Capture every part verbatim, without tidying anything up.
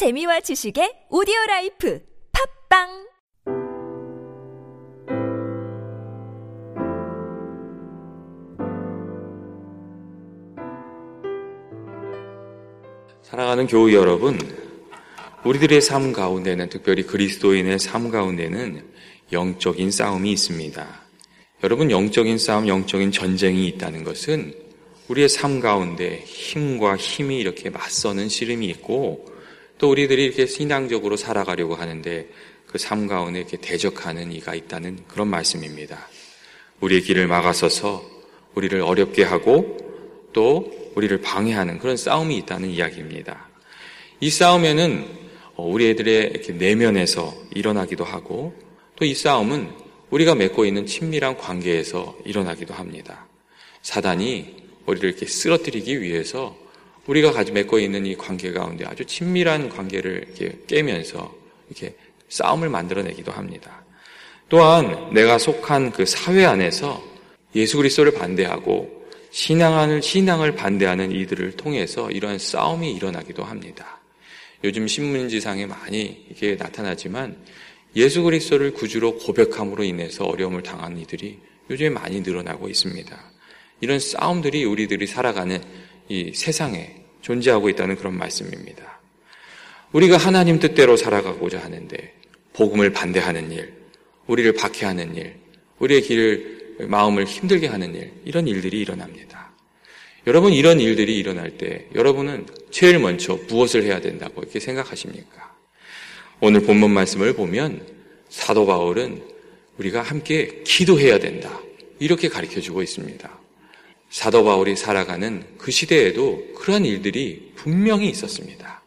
재미와 지식의 오디오라이프 팝빵! 사랑하는 교우 여러분, 우리들의 삶 가운데는, 특별히 그리스도인의 삶 가운데는 영적인 싸움이 있습니다. 여러분, 영적인 싸움, 영적인 전쟁이 있다는 것은 우리의 삶 가운데 힘과 힘이 이렇게 맞서는 씨름이 있고, 또 우리들이 이렇게 신앙적으로 살아가려고 하는데 그 삶 가운데 이렇게 대적하는 이가 있다는 그런 말씀입니다. 우리의 길을 막아서서 우리를 어렵게 하고 또 우리를 방해하는 그런 싸움이 있다는 이야기입니다. 이 싸움에는 우리 애들의 이렇게 내면에서 일어나기도 하고, 또 이 싸움은 우리가 맺고 있는 친밀한 관계에서 일어나기도 합니다. 사단이 우리를 이렇게 쓰러뜨리기 위해서 우리가 가지고 맺고 있는 이 관계 가운데 아주 친밀한 관계를 이렇게 깨면서 이렇게 싸움을 만들어내기도 합니다. 또한 내가 속한 그 사회 안에서 예수 그리스도를 반대하고 신앙을, 신앙을 반대하는 이들을 통해서 이러한 싸움이 일어나기도 합니다. 요즘 신문지상에 많이 이게 나타나지만 예수 그리스도를 구주로 고백함으로 인해서 어려움을 당한 이들이 요즘에 많이 늘어나고 있습니다. 이런 싸움들이 우리들이 살아가는 이 세상에 존재하고 있다는 그런 말씀입니다. 우리가 하나님 뜻대로 살아가고자 하는데 복음을 반대하는 일, 우리를 박해하는 일, 우리의 길을 마음을 힘들게 하는 일, 이런 일들이 일어납니다. 여러분, 이런 일들이 일어날 때 여러분은 제일 먼저 무엇을 해야 된다고 이렇게 생각하십니까? 오늘 본문 말씀을 보면 사도 바울은 우리가 함께 기도해야 된다, 이렇게 가르쳐주고 있습니다. 사도 바울이 살아가는 그 시대에도 그러한 일들이 분명히 있었습니다.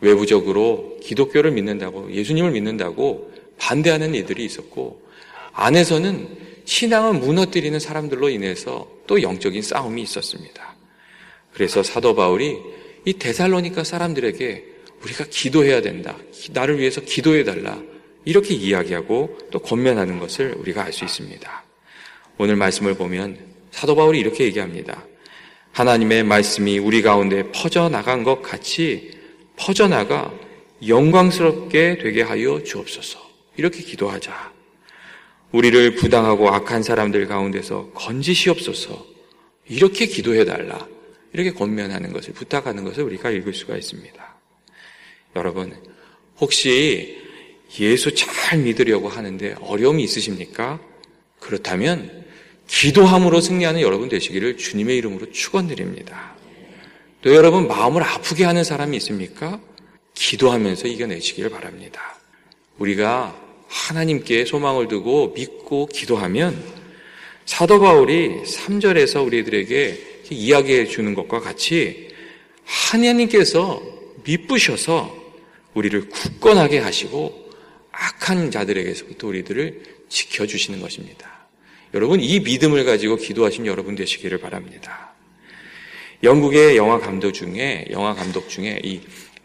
외부적으로 기독교를 믿는다고, 예수님을 믿는다고 반대하는 이들이 있었고, 안에서는 신앙을 무너뜨리는 사람들로 인해서 또 영적인 싸움이 있었습니다. 그래서 사도 바울이 이 데살로니가 사람들에게 우리가 기도해야 된다, 나를 위해서 기도해달라, 이렇게 이야기하고 또 권면하는 것을 우리가 알 수 있습니다. 오늘 말씀을 보면 사도 바울이 이렇게 얘기합니다. 하나님의 말씀이 우리 가운데 퍼져나간 것 같이 퍼져나가 영광스럽게 되게 하여 주옵소서, 이렇게 기도하자. 우리를 부당하고 악한 사람들 가운데서 건지시옵소서, 이렇게 기도해달라, 이렇게 권면하는 것을, 부탁하는 것을 우리가 읽을 수가 있습니다. 여러분, 혹시 예수 잘 믿으려고 하는데 어려움이 있으십니까? 그렇다면 기도함으로 승리하는 여러분 되시기를 주님의 이름으로 축원드립니다. 또 여러분, 마음을 아프게 하는 사람이 있습니까? 기도하면서 이겨내시기를 바랍니다. 우리가 하나님께 소망을 두고 믿고 기도하면 사도 바울이 삼 절에서 우리들에게 이야기해 주는 것과 같이 하나님께서 미쁘셔서 우리를 굳건하게 하시고 악한 자들에게서부터 우리들을 지켜주시는 것입니다. 여러분, 이 믿음을 가지고 기도하신 여러분 되시기를 바랍니다. 영국의 영화 감독 중에 영화 감독 중에 이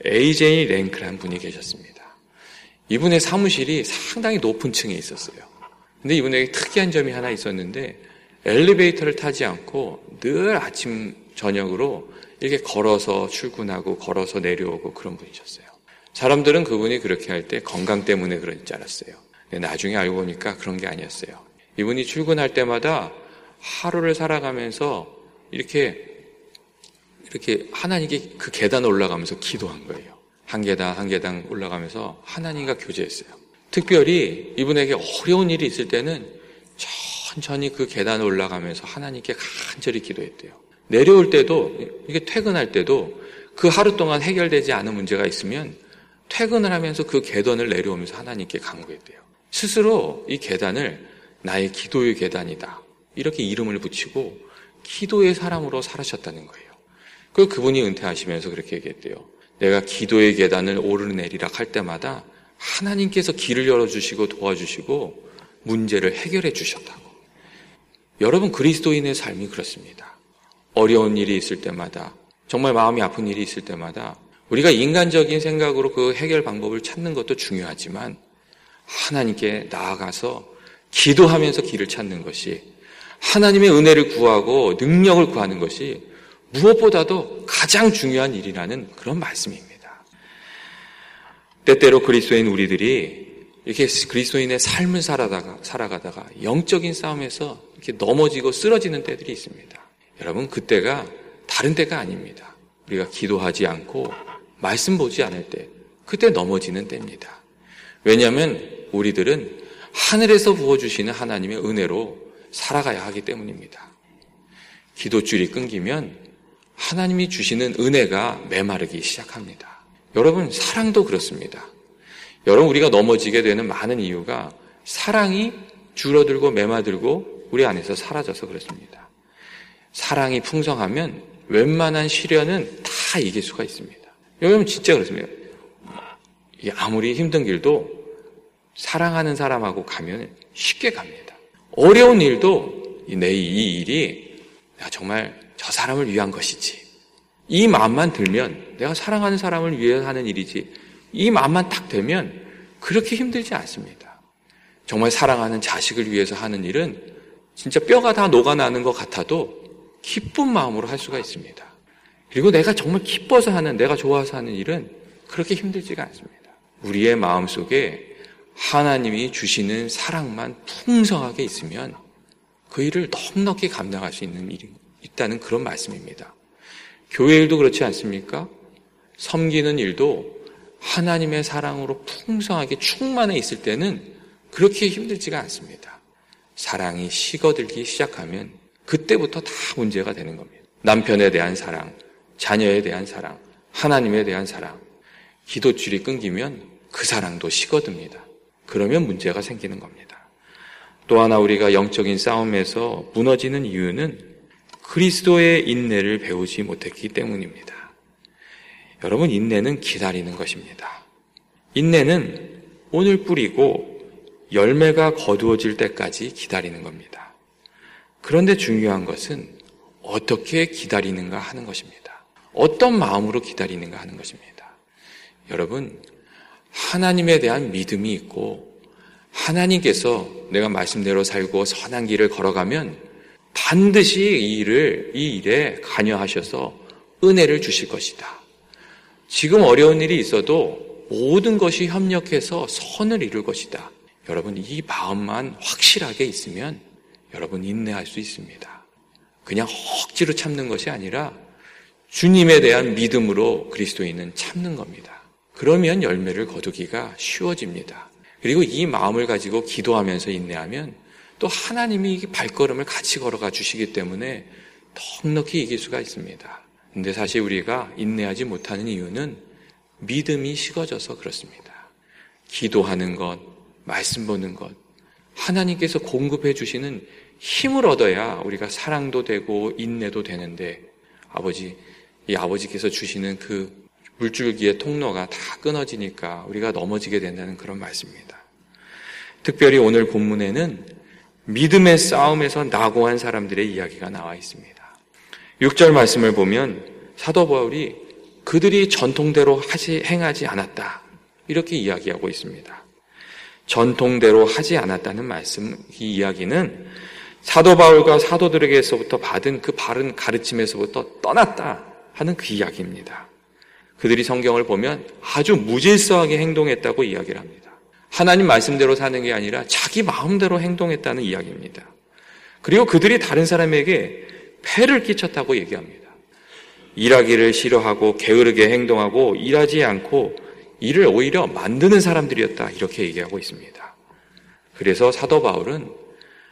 에이제이 랭크라는 분이 계셨습니다. 이분의 사무실이 상당히 높은 층에 있었어요. 근데 이분에게 특이한 점이 하나 있었는데, 엘리베이터를 타지 않고 늘 아침 저녁으로 이렇게 걸어서 출근하고 걸어서 내려오고 그런 분이셨어요. 사람들은 그분이 그렇게 할 때 건강 때문에 그런 줄 알았어요. 근데 나중에 알고 보니까 그런 게 아니었어요. 이분이 출근할 때마다 하루를 살아가면서 이렇게 이렇게 하나님께 그 계단 올라가면서 기도한 거예요. 한 계단 한 계단 올라가면서 하나님과 교제했어요. 특별히 이분에게 어려운 일이 있을 때는 천천히 그 계단을 올라가면서 하나님께 간절히 기도했대요. 내려올 때도, 이게 퇴근할 때도 그 하루 동안 해결되지 않은 문제가 있으면 퇴근을 하면서 그 계단을 내려오면서 하나님께 간구했대요. 스스로 이 계단을 나의 기도의 계단이다, 이렇게 이름을 붙이고 기도의 사람으로 살아셨다는 거예요. 그리고 그분이 은퇴하시면서 그렇게 얘기했대요. 내가 기도의 계단을 오르내리락 할 때마다 하나님께서 길을 열어주시고 도와주시고 문제를 해결해 주셨다고. 여러분, 그리스도인의 삶이 그렇습니다. 어려운 일이 있을 때마다, 정말 마음이 아픈 일이 있을 때마다 우리가 인간적인 생각으로 그 해결 방법을 찾는 것도 중요하지만 하나님께 나아가서 기도하면서 길을 찾는 것이, 하나님의 은혜를 구하고 능력을 구하는 것이 무엇보다도 가장 중요한 일이라는 그런 말씀입니다. 때때로 그리스도인 우리들이 이렇게 그리스도인의 삶을 살아다가, 살아가다가 영적인 싸움에서 이렇게 넘어지고 쓰러지는 때들이 있습니다. 여러분, 그때가 다른 때가 아닙니다. 우리가 기도하지 않고 말씀 보지 않을 때, 그때 넘어지는 때입니다. 왜냐하면 우리들은 하늘에서 부어주시는 하나님의 은혜로 살아가야 하기 때문입니다. 기도줄이 끊기면 하나님이 주시는 은혜가 메마르기 시작합니다. 여러분, 사랑도 그렇습니다. 여러분, 우리가 넘어지게 되는 많은 이유가 사랑이 줄어들고 메마들고 우리 안에서 사라져서 그렇습니다. 사랑이 풍성하면 웬만한 시련은 다 이길 수가 있습니다. 여러분, 진짜 그렇습니다. 아무리 힘든 길도 사랑하는 사람하고 가면 쉽게 갑니다. 어려운 일도 내 이 일이 내가 정말 저 사람을 위한 것이지, 이 마음만 들면 내가 사랑하는 사람을 위해서 하는 일이지, 이 마음만 딱 되면 그렇게 힘들지 않습니다. 정말 사랑하는 자식을 위해서 하는 일은 진짜 뼈가 다 녹아나는 것 같아도 기쁜 마음으로 할 수가 있습니다. 그리고 내가 정말 기뻐서 하는, 내가 좋아서 하는 일은 그렇게 힘들지가 않습니다. 우리의 마음속에 하나님이 주시는 사랑만 풍성하게 있으면 그 일을 넉넉히 감당할 수 있는 일이 있다는 그런 말씀입니다. 교회 일도 그렇지 않습니까? 섬기는 일도 하나님의 사랑으로 풍성하게 충만해 있을 때는 그렇게 힘들지가 않습니다. 사랑이 식어들기 시작하면 그때부터 다 문제가 되는 겁니다. 남편에 대한 사랑, 자녀에 대한 사랑, 하나님에 대한 사랑. 기도줄이 끊기면 그 사랑도 식어듭니다. 그러면 문제가 생기는 겁니다. 또 하나 우리가 영적인 싸움에서 무너지는 이유는 그리스도의 인내를 배우지 못했기 때문입니다. 여러분, 인내는 기다리는 것입니다. 인내는 오늘 뿌리고 열매가 거두어질 때까지 기다리는 겁니다. 그런데 중요한 것은 어떻게 기다리는가 하는 것입니다. 어떤 마음으로 기다리는가 하는 것입니다. 여러분, 하나님에 대한 믿음이 있고 하나님께서 내가 말씀대로 살고 선한 길을 걸어가면 반드시 이 일을, 이 일에 관여하셔서 은혜를 주실 것이다. 지금 어려운 일이 있어도 모든 것이 협력해서 선을 이룰 것이다. 여러분, 이 마음만 확실하게 있으면 여러분 인내할 수 있습니다. 그냥 억지로 참는 것이 아니라 주님에 대한 믿음으로 그리스도인은 참는 겁니다. 그러면 열매를 거두기가 쉬워집니다. 그리고 이 마음을 가지고 기도하면서 인내하면 또 하나님이 발걸음을 같이 걸어가 주시기 때문에 넉넉히 이길 수가 있습니다. 근데 사실 우리가 인내하지 못하는 이유는 믿음이 식어져서 그렇습니다. 기도하는 것, 말씀 보는 것, 하나님께서 공급해 주시는 힘을 얻어야 우리가 사랑도 되고 인내도 되는데, 아버지, 이 아버지께서 주시는 그 물줄기의 통로가 다 끊어지니까 우리가 넘어지게 된다는 그런 말씀입니다. 특별히 오늘 본문에는 믿음의 싸움에서 낙오한 사람들의 이야기가 나와 있습니다. 육 절 말씀을 보면 사도 바울이 그들이 전통대로 하지, 행하지 않았다, 이렇게 이야기하고 있습니다. 전통대로 하지 않았다는 말씀, 이 이야기는 사도 바울과 사도들에게서부터 받은 그 바른 가르침에서부터 떠났다 하는 그 이야기입니다. 그들이 성경을 보면 아주 무질서하게 행동했다고 이야기를 합니다. 하나님 말씀대로 사는 게 아니라 자기 마음대로 행동했다는 이야기입니다. 그리고 그들이 다른 사람에게 폐를 끼쳤다고 얘기합니다. 일하기를 싫어하고 게으르게 행동하고 일하지 않고 일을 오히려 만드는 사람들이었다, 이렇게 얘기하고 있습니다. 그래서 사도 바울은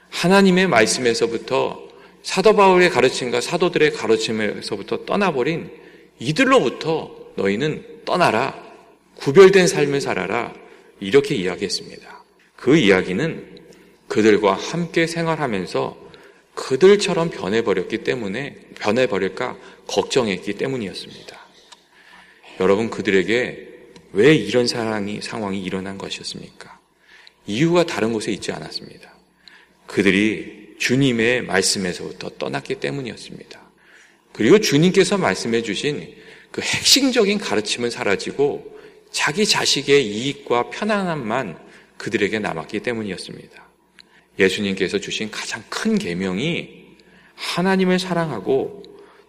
하나님의 말씀에서부터, 사도 바울의 가르침과 사도들의 가르침에서부터 떠나버린 이들로부터 너희는 떠나라, 구별된 삶을 살아라, 이렇게 이야기했습니다. 그 이야기는 그들과 함께 생활하면서 그들처럼 변해버렸기 때문에, 변해버릴까 걱정했기 때문이었습니다. 여러분, 그들에게 왜 이런 상황이, 상황이 일어난 것이었습니까? 이유가 다른 곳에 있지 않았습니다. 그들이 주님의 말씀에서부터 떠났기 때문이었습니다. 그리고 주님께서 말씀해 주신 그 핵심적인 가르침은 사라지고 자기 자식의 이익과 편안함만 그들에게 남았기 때문이었습니다. 예수님께서 주신 가장 큰 계명이 하나님을 사랑하고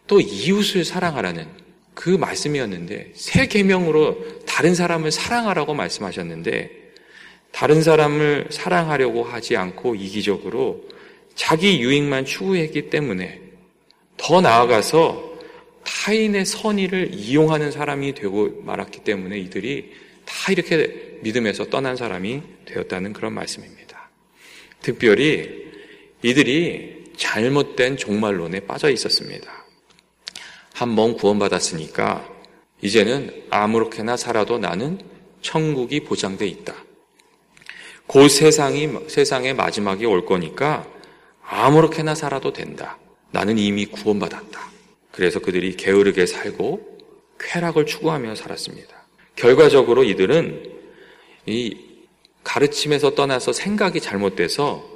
또 이웃을 사랑하라는 그 말씀이었는데, 새 계명으로 다른 사람을 사랑하라고 말씀하셨는데, 다른 사람을 사랑하려고 하지 않고 이기적으로 자기 유익만 추구했기 때문에, 더 나아가서 타인의 선의를 이용하는 사람이 되고 말았기 때문에 이들이 다 이렇게 믿음에서 떠난 사람이 되었다는 그런 말씀입니다. 특별히 이들이 잘못된 종말론에 빠져 있었습니다. 한번 구원받았으니까 이제는 아무렇게나 살아도 나는 천국이 보장돼 있다. 곧 세상이, 세상의 마지막이 올 거니까 아무렇게나 살아도 된다. 나는 이미 구원받았다. 그래서 그들이 게으르게 살고 쾌락을 추구하며 살았습니다. 결과적으로 이들은 이 가르침에서 떠나서 생각이 잘못돼서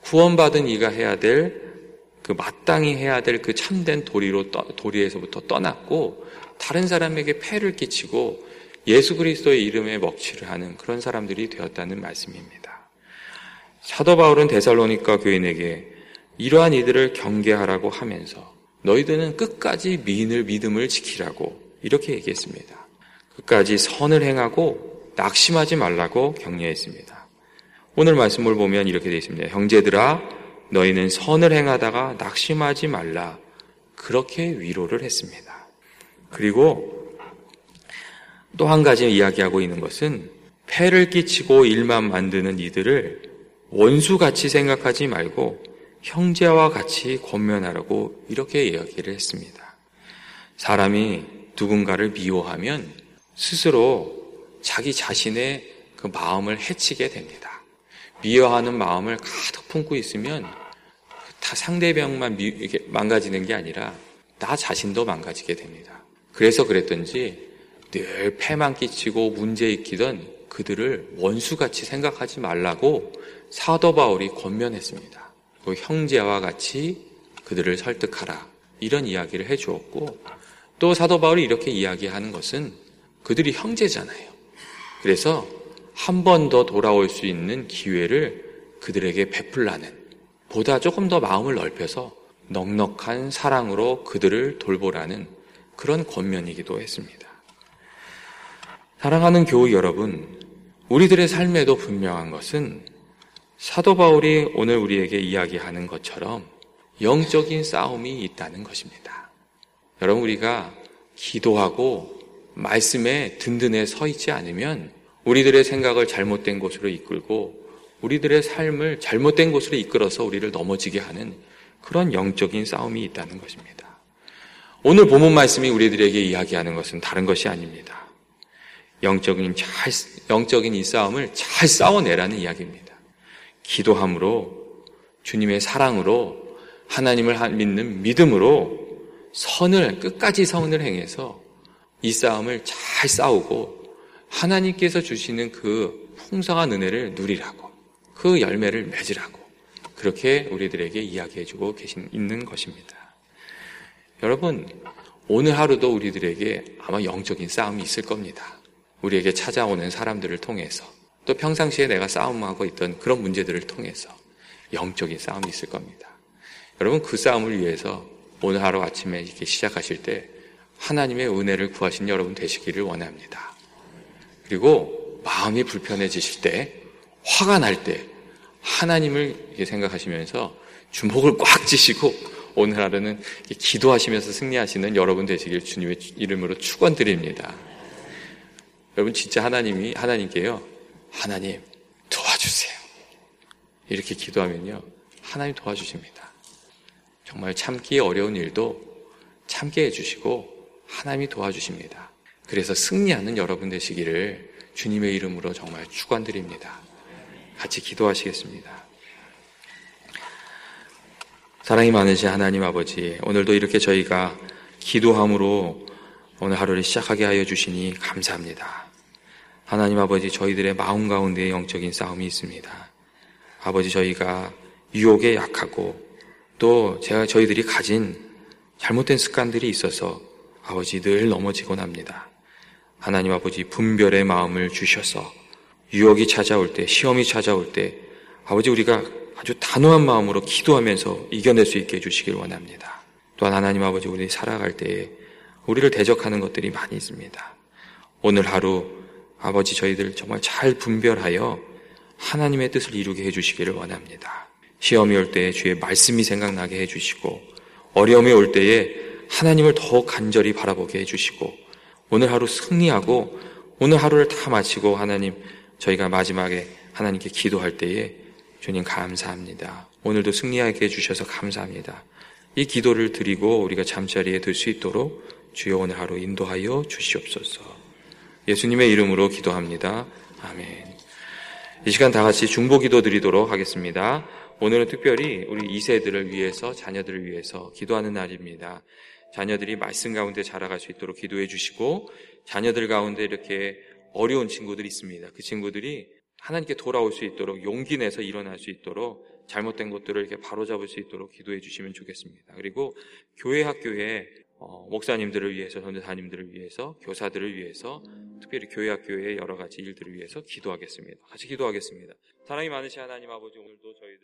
구원받은 이가 해야 될 그 마땅히 해야 될 그 참된 도리로 떠, 도리에서부터 떠났고 다른 사람에게 폐를 끼치고 예수 그리스도의 이름에 먹칠을 하는 그런 사람들이 되었다는 말씀입니다. 사도 바울은 데살로니가 교인에게 이러한 이들을 경계하라고 하면서 너희들은 끝까지 미인을 믿음을 지키라고 이렇게 얘기했습니다. 끝까지 선을 행하고 낙심하지 말라고 격려했습니다. 오늘 말씀을 보면 이렇게 되어 있습니다. 형제들아 너희는 선을 행하다가 낙심하지 말라. 그렇게 위로를 했습니다. 그리고 또 한 가지 이야기하고 있는 것은 폐를 끼치고 일만 만드는 이들을 원수같이 생각하지 말고 형제와 같이 권면하라고 이렇게 이야기를 했습니다. 사람이 누군가를 미워하면 스스로 자기 자신의 그 마음을 해치게 됩니다. 미워하는 마음을 가득 품고 있으면 다 상대방만 미, 이게 망가지는 게 아니라 나 자신도 망가지게 됩니다. 그래서 그랬던지 늘 패만 끼치고 문제 있기던 그들을 원수같이 생각하지 말라고 사도 바울이 권면했습니다. 형제와 같이 그들을 설득하라 이런 이야기를 해주었고 또 사도 바울이 이렇게 이야기하는 것은 그들이 형제잖아요. 그래서 한 번 더 돌아올 수 있는 기회를 그들에게 베풀라는 보다 조금 더 마음을 넓혀서 넉넉한 사랑으로 그들을 돌보라는 그런 권면이기도 했습니다. 사랑하는 교우 여러분, 우리들의 삶에도 분명한 것은 사도 바울이 오늘 우리에게 이야기하는 것처럼 영적인 싸움이 있다는 것입니다. 여러분, 우리가 기도하고 말씀에 든든해 서 있지 않으면 우리들의 생각을 잘못된 곳으로 이끌고 우리들의 삶을 잘못된 곳으로 이끌어서 우리를 넘어지게 하는 그런 영적인 싸움이 있다는 것입니다. 오늘 본문 말씀이 우리들에게 이야기하는 것은 다른 것이 아닙니다. 영적인, 잘, 영적인 이 싸움을 잘 싸워내라는 이야기입니다. 기도함으로, 주님의 사랑으로, 하나님을 믿는 믿음으로 선을, 끝까지 선을 행해서 이 싸움을 잘 싸우고 하나님께서 주시는 그 풍성한 은혜를 누리라고, 그 열매를 맺으라고 그렇게 우리들에게 이야기해주고 계신, 있는 것입니다. 여러분, 오늘 하루도 우리들에게 아마 영적인 싸움이 있을 겁니다. 우리에게 찾아오는 사람들을 통해서 또 평상시에 내가 싸움하고 있던 그런 문제들을 통해서 영적인 싸움이 있을 겁니다. 여러분, 그 싸움을 위해서 오늘 하루 아침에 이렇게 시작하실 때 하나님의 은혜를 구하신 여러분 되시기를 원합니다. 그리고 마음이 불편해지실 때, 화가 날 때 하나님을 이렇게 생각하시면서 주먹을 꽉 쥐시고 오늘 하루는 기도하시면서 승리하시는 여러분 되시길 주님의 이름으로 축원드립니다. 여러분, 진짜 하나님이 하나님께요. 하나님 도와주세요. 이렇게 기도하면요. 하나님 도와주십니다. 정말 참기 어려운 일도 참게 해주시고 하나님이 도와주십니다. 그래서 승리하는 여러분 되시기를 주님의 이름으로 정말 축원드립니다. 같이 기도하시겠습니다. 사랑이 많으신 하나님 아버지, 오늘도 이렇게 저희가 기도함으로 오늘 하루를 시작하게 하여 주시니 감사합니다. 하나님 아버지, 저희들의 마음 가운데 영적인 싸움이 있습니다. 아버지, 저희가 유혹에 약하고 또 제가 저희들이 가진 잘못된 습관들이 있어서 아버지 늘 넘어지곤 합니다. 하나님 아버지, 분별의 마음을 주셔서 유혹이 찾아올 때, 시험이 찾아올 때 아버지 우리가 아주 단호한 마음으로 기도하면서 이겨낼 수 있게 해주시길 원합니다. 또한 하나님 아버지, 우리 살아갈 때에 우리를 대적하는 것들이 많이 있습니다. 오늘 하루 아버지 저희들 정말 잘 분별하여 하나님의 뜻을 이루게 해주시기를 원합니다. 시험이 올 때에 주의 말씀이 생각나게 해주시고, 어려움이 올 때에 하나님을 더 간절히 바라보게 해주시고, 오늘 하루 승리하고 오늘 하루를 다 마치고 하나님, 저희가 마지막에 하나님께 기도할 때에 주님 감사합니다. 오늘도 승리하게 해주셔서 감사합니다. 이 기도를 드리고 우리가 잠자리에 들 수 있도록 주여 오늘 하루 인도하여 주시옵소서. 예수님의 이름으로 기도합니다. 아멘. 이 시간 다 같이 중보기도 드리도록 하겠습니다. 오늘은 특별히 우리 이 세들을 위해서, 자녀들을 위해서 기도하는 날입니다. 자녀들이 말씀 가운데 자라갈 수 있도록 기도해 주시고, 자녀들 가운데 이렇게 어려운 친구들이 있습니다. 그 친구들이 하나님께 돌아올 수 있도록, 용기 내서 일어날 수 있도록, 잘못된 것들을 이렇게 바로잡을 수 있도록 기도해 주시면 좋겠습니다. 그리고 교회 학교에 어, 목사님들을 위해서, 전도사님들을 위해서, 교사들을 위해서, 특별히 교회 학교의 여러 가지 일들을 위해서 기도하겠습니다. 같이 기도하겠습니다. 사랑이 많으신 하나님 아버지, 오늘도 저희들